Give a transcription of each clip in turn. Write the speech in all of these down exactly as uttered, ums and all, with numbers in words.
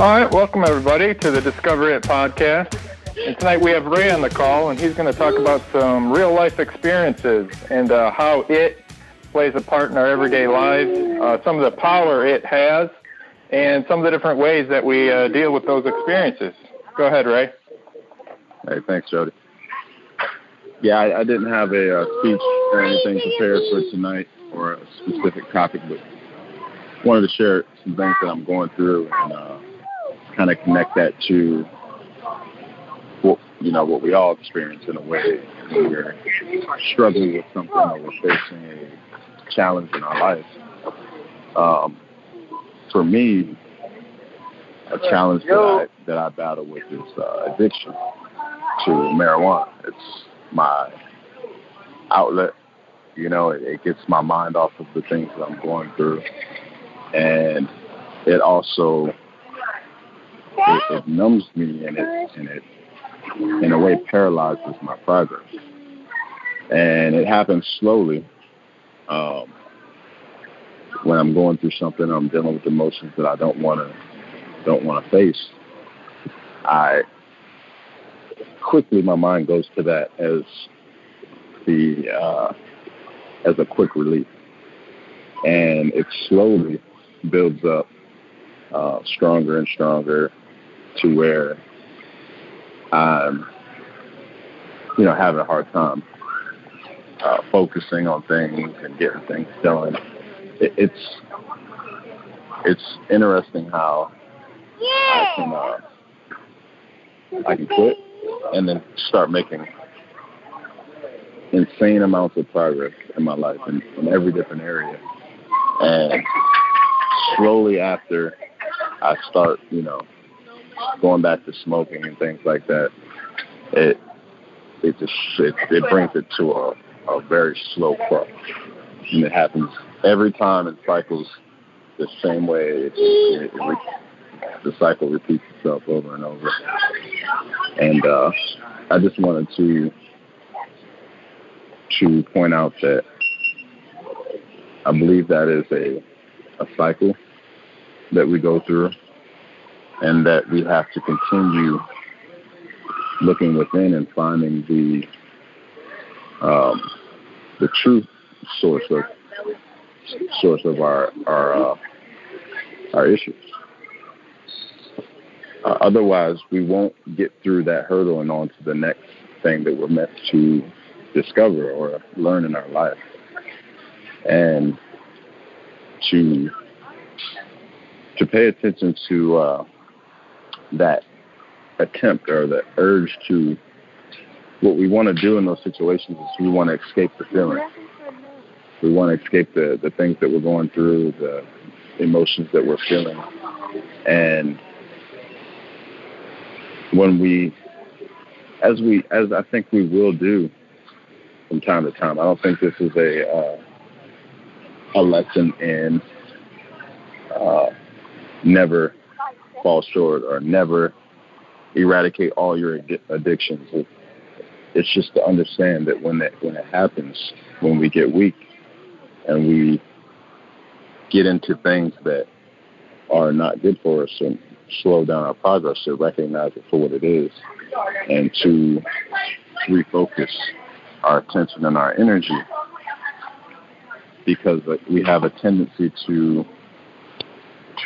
All right, welcome everybody to the Discover It podcast. And tonight we have Ray on the call, and he's going to talk about some real-life experiences and uh, how it plays a part in our everyday lives, uh, some of the power it has, and some of the different ways that we uh, deal with those experiences. Go ahead, Ray. Hey, thanks, Jody. Yeah, I, I didn't have a uh, speech or anything prepared for tonight or a specific topic, but wanted to share some things that I'm going through and uh, kind of connect that to what, you know, what we all experience in a way when we're struggling with something or we're facing a challenge in our life. Um, for me, a challenge that I, that I battle with is uh, addiction to marijuana. It's my outlet, you know, it, it gets my mind off of the things that I'm going through. And it also, it, it numbs me and it, and it, in a way, paralyzes my progress. And it happens slowly. Um, when I'm going through something, I'm dealing with emotions that I don't want to, don't want to face. I quickly, my mind goes to that as the, uh, as a quick relief. And it slowly builds up uh, stronger and stronger to where I'm, you know, having a hard time uh, focusing on things and getting things done. It, it's it's interesting how I can uh, I can quit and then start making insane amounts of progress in my life in, in every different area. And slowly after I start, you know, going back to smoking and things like that, it it just it, it brings it to a, a very slow crawl. And it happens every time in cycles the same way. It, it, it re- the cycle repeats itself over and over. And uh, I just wanted to to point out that I believe that is a, a cycle that we go through and that we have to continue looking within and finding the um, the true source of source of our our, uh, our issues. Uh, otherwise, we won't get through that hurdle and on to the next thing that we're meant to discover or learn in our life. And to to pay attention to uh, that attempt or the urge to, what we want to do in those situations is we want to escape the feeling. We want to escape the, the things that we're going through, the emotions that we're feeling. And when we, as we, as I think we will do from time to time, I don't think this is a... Uh, a lesson in uh, never fall short or never eradicate all your ad- addictions. It, it's just to understand that when that when it happens, when we get weak and we get into things that are not good for us and slow down our progress, to recognize it for what it is and to refocus our attention and our energy. Because we have a tendency to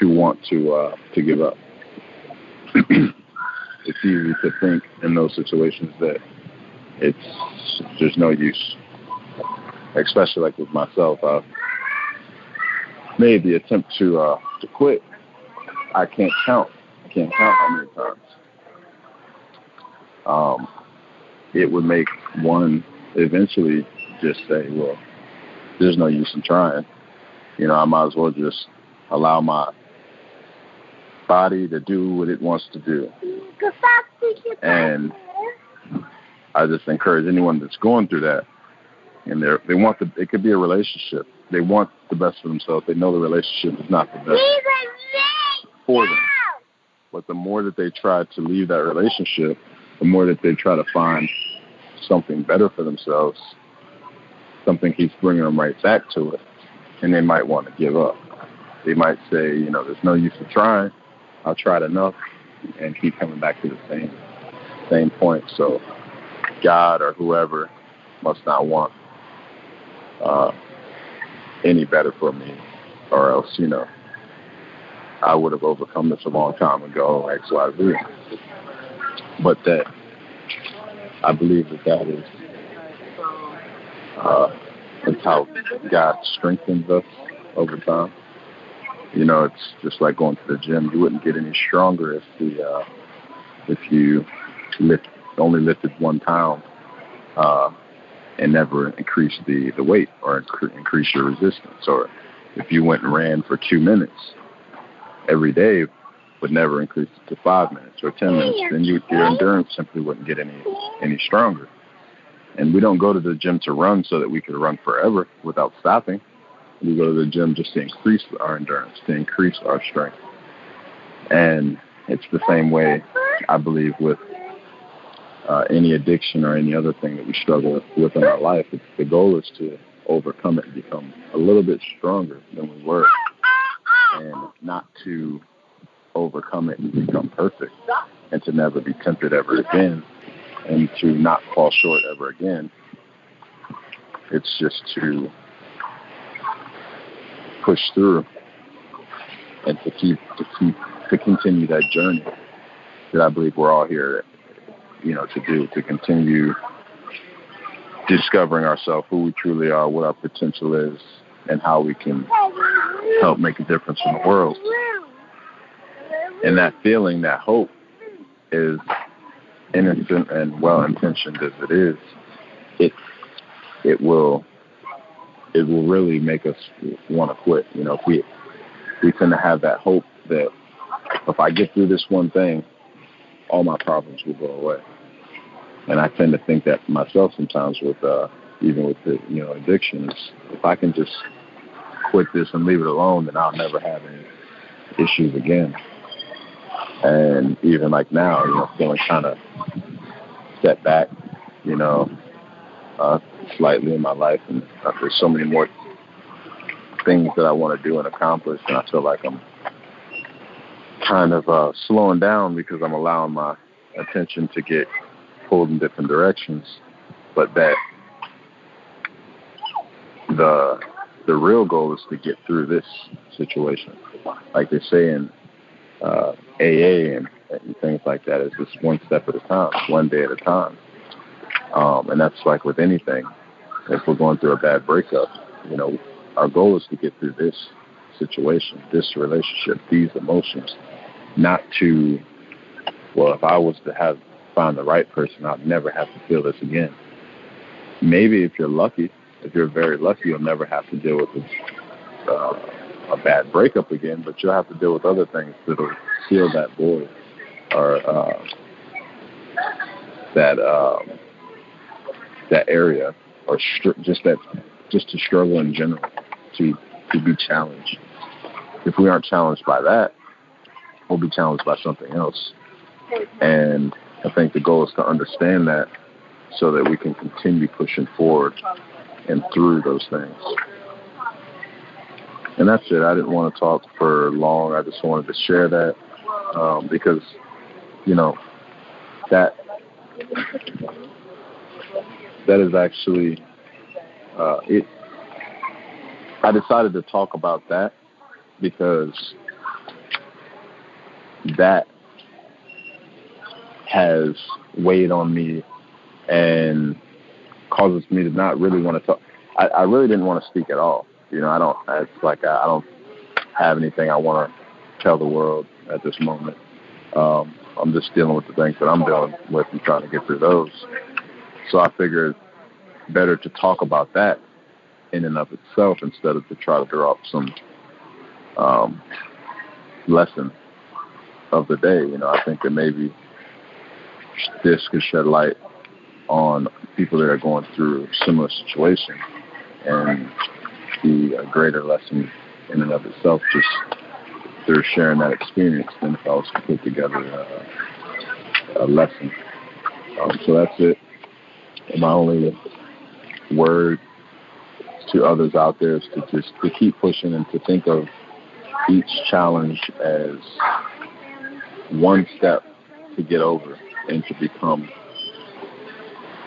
to want to uh, to give up. It's easy to think in those situations that it's there's no use. Especially like with myself, I've made the attempt to uh, to quit. I can't count. I can't count how many times. Um, it would make one eventually just say, well, there's no use in trying. You know, I might as well just allow my body to do what it wants to do. And I just encourage anyone that's going through that, and they they want the, it could be a relationship. They want the best for themselves. They know the relationship is not the best for them. But the more that they try to leave that relationship, the more that they try to find something better for themselves, something keeps bringing them right back to it, and they might want to give up. They might say, you know, there's no use in trying. I've tried enough and keep coming back to the same same point. So God or whoever must not want uh, any better for me, or else, you know, I would have overcome this a long time ago, X, Y, Z. But that, I believe that that is uh, it's how God strengthens us over time. You know, it's just like going to the gym. You wouldn't get any stronger if the uh, if you lift only lifted one pound uh, and never increased the, the weight or inc- increase your resistance. Or if you went and ran for two minutes every day but never increase it to five minutes or ten minutes, then you, your endurance simply wouldn't get any any stronger. And we don't go to the gym to run so that we could run forever without stopping. We go to the gym just to increase our endurance, to increase our strength. And it's the same way, I believe, with uh, any addiction or any other thing that we struggle with, with in our life. It's, the goal is to overcome it and become a little bit stronger than we were, and not to overcome it and become perfect, and to never be tempted ever again, and to not fall short ever again. It's just to push through and to keep to keep to continue that journey that I believe we're all here, you know, to do, to continue discovering ourselves, who we truly are, what our potential is, and how we can help make a difference in the world. And that feeling, that hope, is innocent and well-intentioned as it is, it it will it will really make us want to quit. You know, if we we tend to have that hope that if I get through this one thing, all my problems will go away. And I tend to think that myself sometimes with uh, even with the, you know, addictions. If I can just quit this and leave it alone, then I'll never have any issues again. And even like now, you know, feeling kind of set back, you know, uh, slightly in my life. And there's so many more things that I want to do and accomplish. And I feel like I'm kind of uh, slowing down because I'm allowing my attention to get pulled in different directions. But that the the real goal is to get through this situation. Like they say in Uh, A A and, and things like that, is just one step at a time, one day at a time. Um, and that's like with anything. If we're going through a bad breakup, you know, our goal is to get through this situation, this relationship, these emotions, not to, well, if I was to have find the right person, I'd never have to feel this again. Maybe if you're lucky, if you're very lucky, you'll never have to deal with this uh, a bad breakup again, but you'll have to deal with other things that'll seal that void, or uh, that um, that area, or str- just that just to struggle in general, to to be challenged. If we aren't challenged by that, we'll be challenged by something else. And I think the goal is to understand that, so that we can continue pushing forward and through those things. And that's it. I didn't want to talk for long. I just wanted to share that um, because, you know, that that is actually uh, it. I decided to talk about that because that has weighed on me and causes me to not really want to talk. I, I really didn't want to speak at all. You know, I don't, it's like I, I don't have anything I want to tell the world at this moment. Um, I'm just dealing with the things that I'm dealing with and trying to get through those. So I figured better to talk about that in and of itself instead of to try to draw up some um, lesson of the day. You know, I think that maybe this could shed light on people that are going through similar situations and be a greater lesson in and of itself just through sharing that experience than if I was to put together a, a lesson. Um, so that's it. And my only word to others out there is to just to keep pushing and to think of each challenge as one step to get over and to become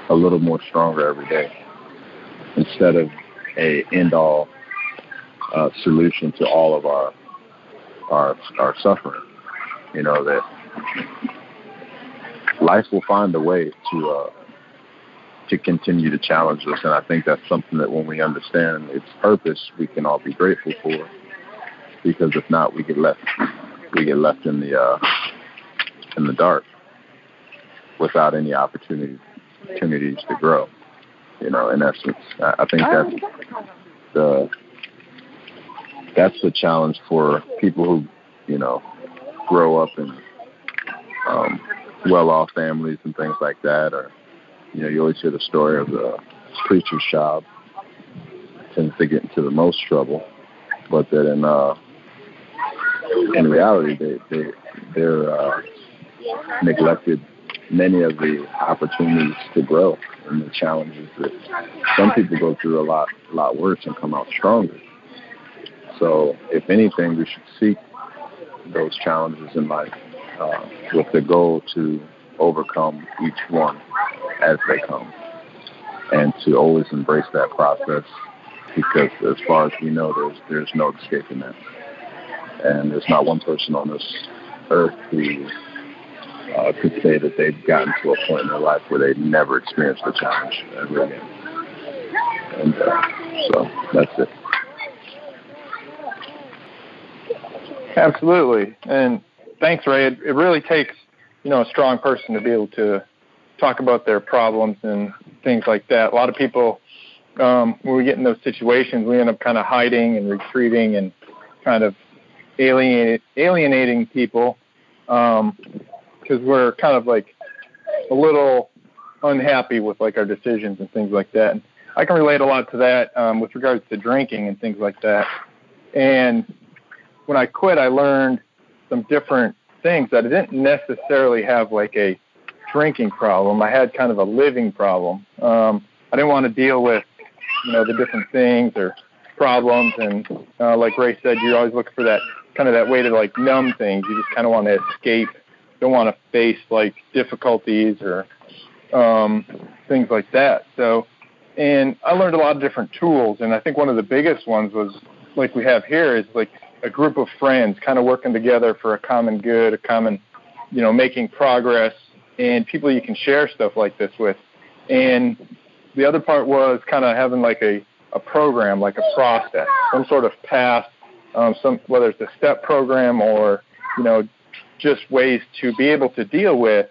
a little more stronger every day instead of a end-all uh, solution to all of our our our suffering. You know, that life will find a way to uh, to continue to challenge us, and I think that's something that when we understand its purpose, we can all be grateful for. Because if not, we get left we get left in the uh, in the dark without any opportunity. opportunities to grow, you know, in essence. I think that's the, that's the challenge for people who, you know, grow up in um, well-off families and things like that. Or, you know, you always hear the story of the preacher's child tends to get into the most trouble, but that in, uh, in reality, they, they, they're uh, neglected many of the opportunities to grow and the challenges that some people go through a lot a lot worse and come out stronger. So if anything, we should seek those challenges in life uh, with the goal to overcome each one as they come and to always embrace that process, because as far as we know, there's, there's no escaping that. And there's not one person on this earth who Uh, could say that they've gotten to a point in their life where they never experienced a challenge ever again. And uh, so that's it. Absolutely. And thanks, Ray. It, it really takes, you know, a strong person to be able to talk about their problems and things like that. A lot of people, um, when we get in those situations, we end up kind of hiding and retreating and kind of alienate, alienating people. Um, because we're kind of like a little unhappy with like our decisions and things like that. And I can relate a lot to that um, with regards to drinking and things like that. And when I quit, I learned some different things that I didn't necessarily have like a drinking problem. I had kind of a living problem. Um, I didn't want to deal with, you know, the different things or problems. And uh, like Ray said, you're always looking for that kind of that way to like numb things. You just kind of want to escape. Don't want to face like difficulties or um, things like that. So, and I learned a lot of different tools, and I think one of the biggest ones was like we have here is like a group of friends kind of working together for a common good, a common, you know, making progress, and people you can share stuff like this with. And the other part was kind of having like a, a program, like a process, some sort of path, um, some whether it's a step program or, you know, just ways to be able to deal with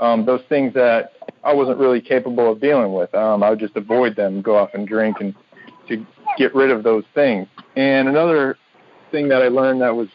um, those things that I wasn't really capable of dealing with. Um, I would just avoid them, go off and drink, and to get rid of those things. And another thing that I learned that was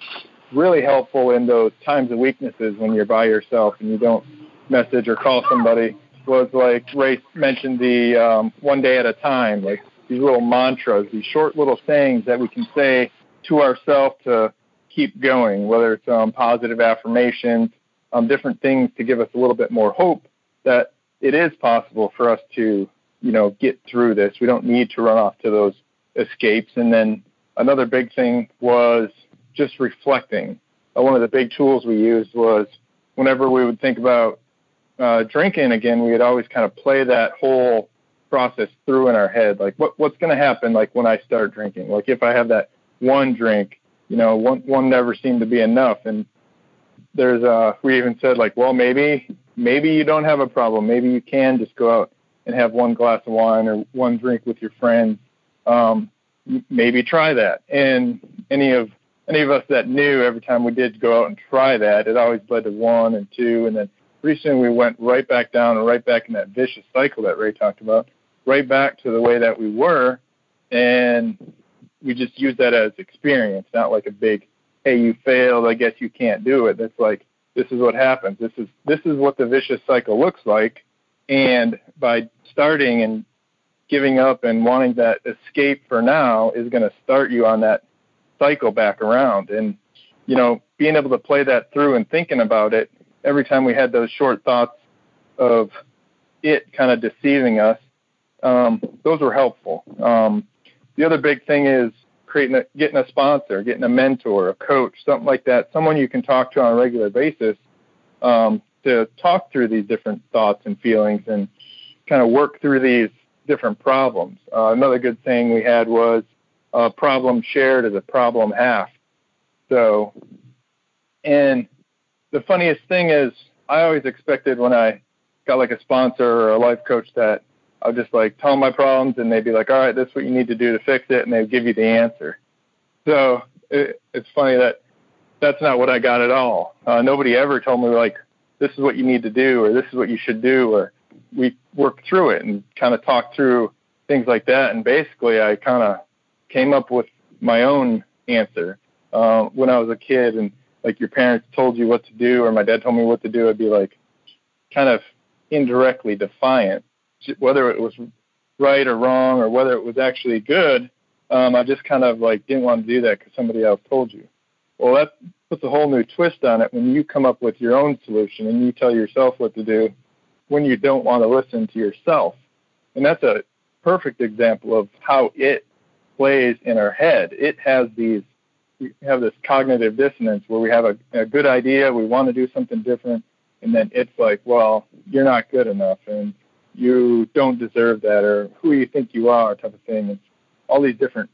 really helpful in those times of weaknesses when you're by yourself and you don't message or call somebody was, like Ray mentioned, the um, one day at a time, like these little mantras, these short little sayings that we can say to ourselves to keep going, whether it's um, positive affirmations, um, different things to give us a little bit more hope that it is possible for us to, you know, get through this. We don't need to run off to those escapes. And then another big thing was just reflecting. Uh, one of the big tools we used was whenever we would think about uh, drinking again, we would always kind of play that whole process through in our head. Like, what what's going to happen, like, when I start drinking? Like, if I have that one drink, you know, one one never seemed to be enough. And there's uh we even said, like, well, maybe maybe you don't have a problem. Maybe you can just go out and have one glass of wine or one drink with your friends. Um, maybe try that. And any of any of us that knew, every time we did go out and try that, it always led to one and two. And then pretty soon we went right back down and right back in that vicious cycle that Ray talked about, right back to the way that we were. And we just use that as experience, not like a big, hey, you failed, I guess you can't do it. That's like, this is what happens. This is this is what the vicious cycle looks like. And by starting and giving up and wanting that escape for now is going to start you on that cycle back around. And, you know, being able to play that through and thinking about it, every time we had those short thoughts of it kind of deceiving us, um, those were helpful. Um The other big thing is creating, a, getting a sponsor, getting a mentor, a coach, something like that, someone you can talk to on a regular basis um, to talk through these different thoughts and feelings and kind of work through these different problems. Uh, another good thing we had was a problem shared is a problem halved. So, and the funniest thing is I always expected when I got like a sponsor or a life coach that I would just like tell them my problems and they'd be like, all right, this is what you need to do to fix it. And they'd give you the answer. So it, it's funny that that's not what I got at all. Uh, nobody ever told me like, this is what you need to do, or this is what you should do, or we worked through it and kind of talked through things like that. And basically I kind of came up with my own answer. Uh, when I was a kid and like your parents told you what to do, or my dad told me what to do, I'd be like kind of indirectly defiant, whether it was right or wrong or whether it was actually good. Um, I just kind of like didn't want to do that because somebody else told you. Well, that puts a whole new twist on it when you come up with your own solution and you tell yourself what to do when you don't want to listen to yourself. And that's a perfect example of how it plays in our head. It has these, we have this cognitive dissonance where we have a, a good idea, we want to do something different, and then it's like, well, you're not good enough, and you don't deserve that, or who you think you are type of thing. It's all these different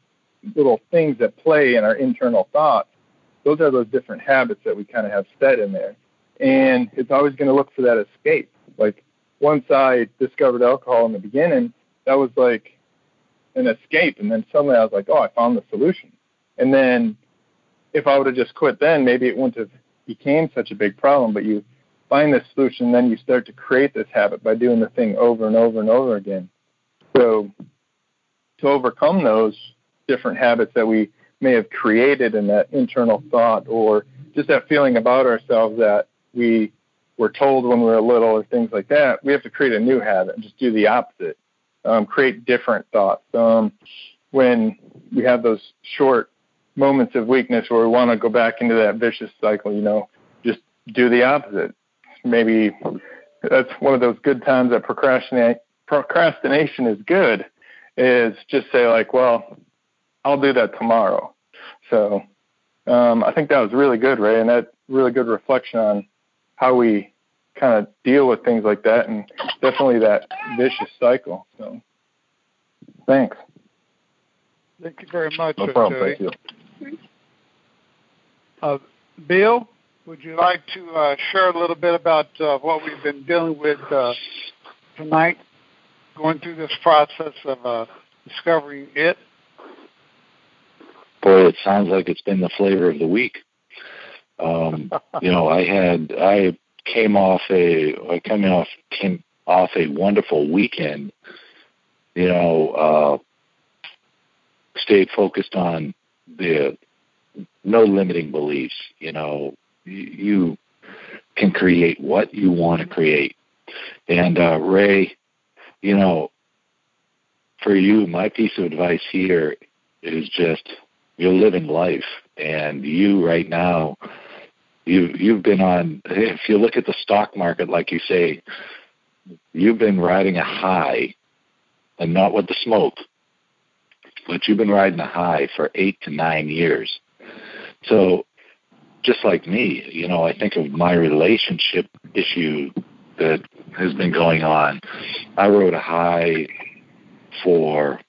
little things that play in our internal thoughts. Those are those different habits that we kind of have set in there. And it's always going to look for that escape. Like once I discovered alcohol in the beginning, that was like an escape. And then suddenly I was like, oh, I found the solution. And then if I would have just quit then, maybe it wouldn't have became such a big problem. But you find this solution, and then you start to create this habit by doing the thing over and over and over again. So to overcome those different habits that we may have created in that internal thought or just that feeling about ourselves that we were told when we were little or things like that, we have to create a new habit and just do the opposite, um, create different thoughts. Um, when we have those short moments of weakness where we want to go back into that vicious cycle, you know, just do the opposite. Maybe that's one of those good times that procrastinate, procrastination is good, is just say like, well, I'll do that tomorrow. So um, I think that was really good, Ray, and that really good reflection on how we kind of deal with things like that and definitely that vicious cycle. So thanks. Thank you very much. No problem. Thank you. Uh, Bill, would you like to uh, share a little bit about uh, what we've been dealing with uh, tonight, going through this process of uh, discovering it? Boy, it sounds like it's been the flavor of the week. Um, you know, I had I came off a I came off came off a wonderful weekend. You know, uh, stayed focused on the no limiting beliefs. You know, you, you can create what you want to create. And uh, Ray, you know, for you, my piece of advice here is just, you're living life, and you right now, you, you've been on, if you look at the stock market, like you say, you've been riding a high, and not with the smoke, but you've been riding a high for eight to nine years. So just like me, you know, I think of my relationship issue that has been going on. I rode a high for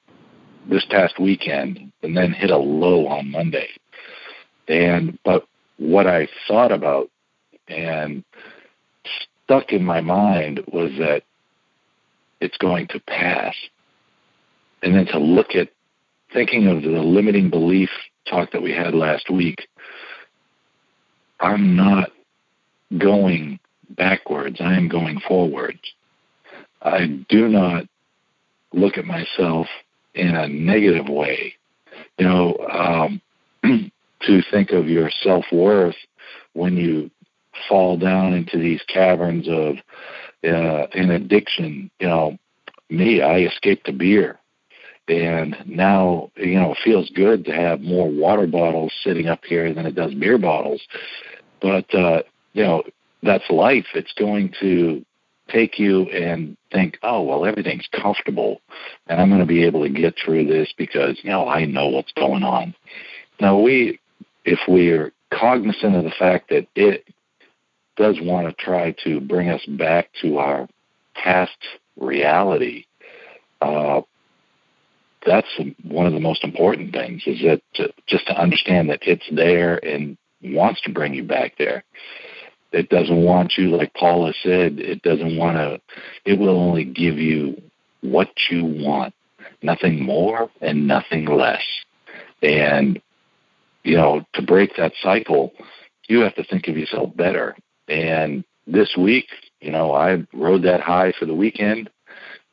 this past weekend and then hit a low on Monday. And but what I thought about and stuck in my mind was that it's going to pass. And then to look at thinking of the limiting belief talk that we had last week, I'm not going backwards. I am going forwards. I do not look at myself in a negative way, you know, um, to think of your self-worth when you fall down into these caverns of uh, an addiction. You know, me, I escaped a beer, and now, you know, it feels good to have more water bottles sitting up here than it does beer bottles. But, uh, you know, that's life. It's going to take you and think, oh, well, everything's comfortable, and I'm going to be able to get through this because, you know, I know what's going on. Now, we, if we're cognizant of the fact that it does want to try to bring us back to our past reality, uh, that's one of the most important things, is that to, just to understand that it's there and wants to bring you back there. It doesn't want you, like Paula said, it doesn't want to, it will only give you what you want, nothing more and nothing less. And, you know, to break that cycle, you have to think of yourself better. And this week, you know, I rode that high for the weekend,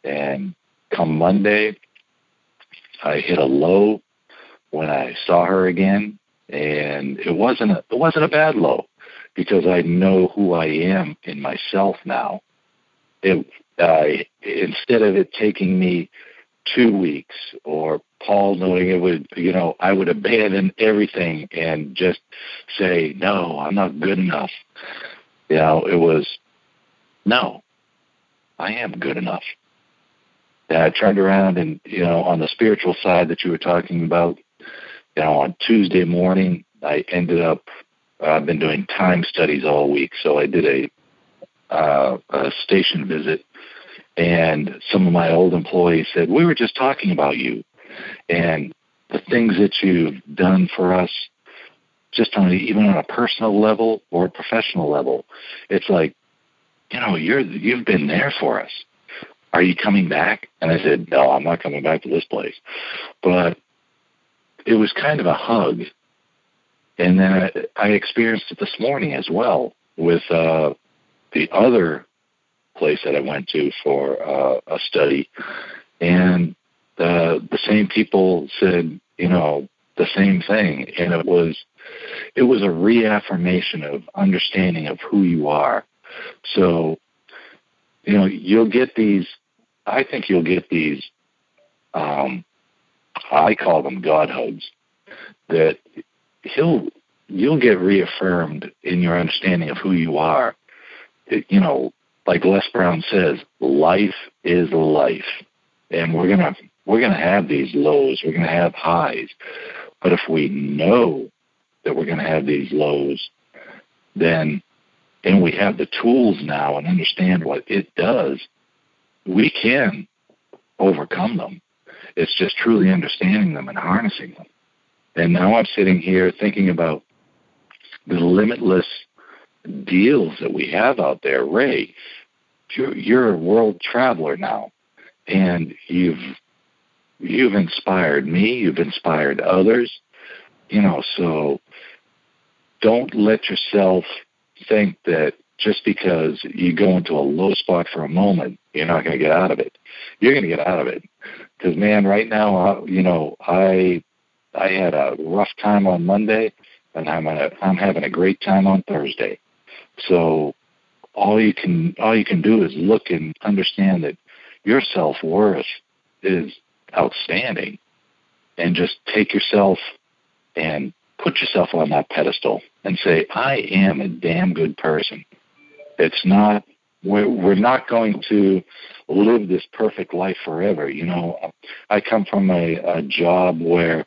and come Monday, I hit a low when I saw her again, and it wasn't a, it wasn't a bad low, because I know who I am in myself now. It, uh, instead of it taking me two weeks, or Paul knowing it would, you know, I would abandon everything and just say, no, I'm not good enough. You know, it was, no, I am good enough. And I turned around and, you know, on the spiritual side that you were talking about, you know, on Tuesday morning, I ended up, I've been doing time studies all week, so I did a, uh, a station visit, and some of my old employees said, we were just talking about you and the things that you've done for us, just on even on a personal level or a professional level. It's like, you know, you're, you've been there for us. Are you coming back? And I said, no, I'm not coming back to this place. But it was kind of a hug. And then I, I experienced it this morning as well with uh, the other place that I went to for uh, a study. And uh, the same people said, you know, the same thing. And it was, it was a reaffirmation of understanding of who you are. So, you know, you'll get these, I think you'll get these, um, I call them God hugs, that he'll, you'll get reaffirmed in your understanding of who you are. It, you know, like Les Brown says, life is life. And we're going to, we're going to have these lows. We're going to have highs. But if we know that we're going to have these lows, then, and we have the tools now and understand what it does, we can overcome them. It's just truly understanding them and harnessing them. And now I'm sitting here thinking about the limitless deals that we have out there. Ray, you're, you're a world traveler now, and you've you've inspired me. You've inspired others. You know, so don't let yourself think that just because you go into a low spot for a moment, you're not going to get out of it. You're going to get out of it. Because, man, right now, you know, I... I had a rough time on Monday, and I'm a, I'm having a great time on Thursday. So all you can all you can do is look and understand that your self-worth is outstanding, and just take yourself and put yourself on that pedestal and say, I am a damn good person. It's not, we're, we're not going to live this perfect life forever. You know, I come from a, a job where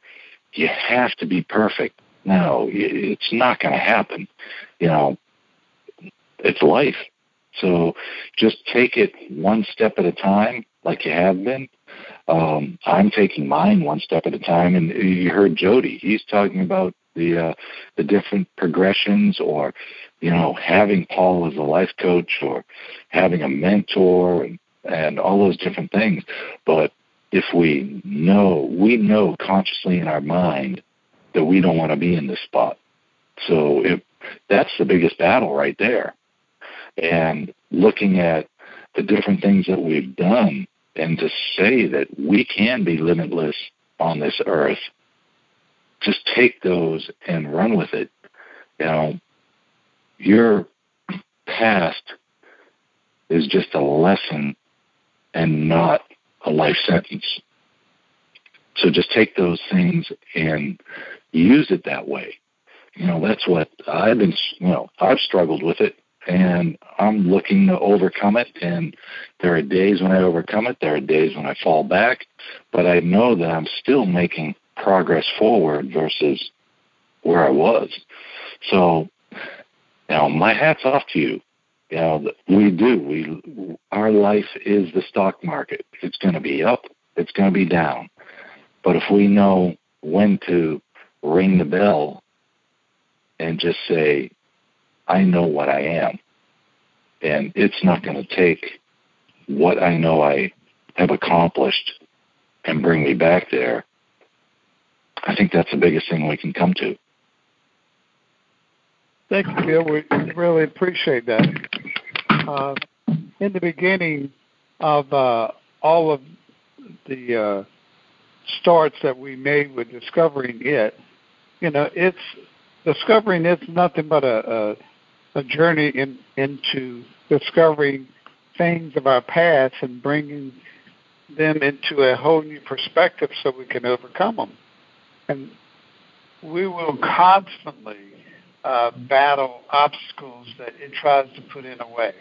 you have to be perfect. No, it's not going to happen. You know, it's life. So just take it one step at a time, like you have been. Um, I'm taking mine one step at a time. And you heard Jody. He's talking about the uh, the different progressions, or, you know, having Paul as a life coach, or having a mentor, and, and all those different things. But if we know, we know consciously in our mind that we don't want to be in this spot. So if, that's the biggest battle right there. And looking at the different things that we've done, and to say that we can be limitless on this earth, just take those and run with it. You know, your past is just a lesson and not a life sentence. So just take those things and use it that way. You know, that's what I've been, you know, I've struggled with it, and I'm looking to overcome it. And there are days when I overcome it. There are days when I fall back, but I know that I'm still making progress forward versus where I was. So You know, my hat's off to you. You know, we do. We, our life is the stock market. It's going to be up. It's going to be down. But if we know when to ring the bell and just say, I know what I am, and it's not going to take what I know I have accomplished and bring me back there, I think that's the biggest thing we can come to. Thank you, Bill. We really appreciate that. Uh, in the beginning of uh, all of the uh, starts that we made with Discovering It, you know, it's Discovering It's nothing but a, a, a journey in, into discovering things of our past and bringing them into a whole new perspective so we can overcome them. And we will constantly Uh, battle obstacles that it tries to put in a way.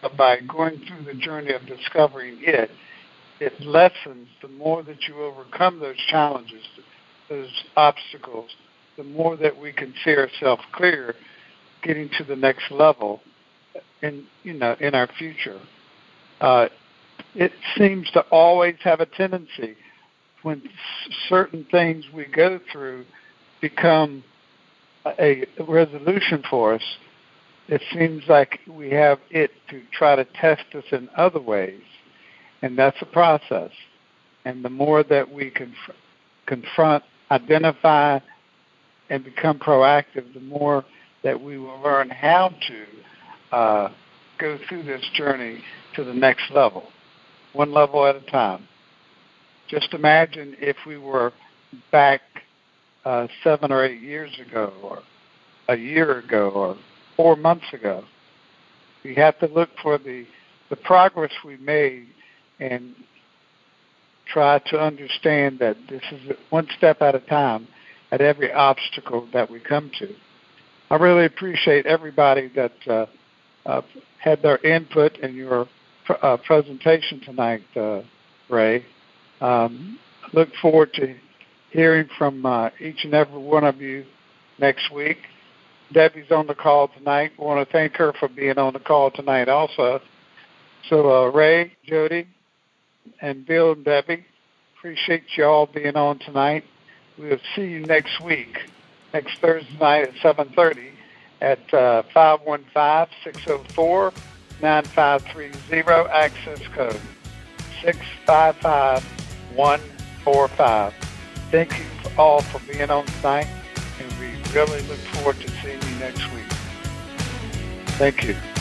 But by going through the journey of discovering it, it lessens. The more that you overcome those challenges, those obstacles, the more that we can see ourselves clear, getting to the next level in, you know, in our future. Uh, it seems to always have a tendency when s- certain things we go through become a resolution for us, it seems like we have it to try to test us in other ways, and that's a process. And the more that we conf- confront, identify, and become proactive, the more that we will learn how to uh, go through this journey to the next level, one level at a time. Just imagine if we were back Uh, seven or eight years ago, or a year ago, or four months ago. We have to look for the, the progress we made and try to understand that this is one step at a time at every obstacle that we come to. I really appreciate everybody that uh, uh, had their input in your pr- uh, presentation tonight, uh, Ray. Um, look forward to hearing from uh, each and every one of you next week. Debbie's on the call tonight. We want to thank her for being on the call tonight also. So uh, Ray, Jody, and Bill and Debbie, appreciate you all being on tonight. We'll see you next week, next Thursday night at seven thirty at uh, five one five, six zero four, nine five three zero, access code six five five one four five. Thank you all for being on tonight, and we really look forward to seeing you next week. Thank you.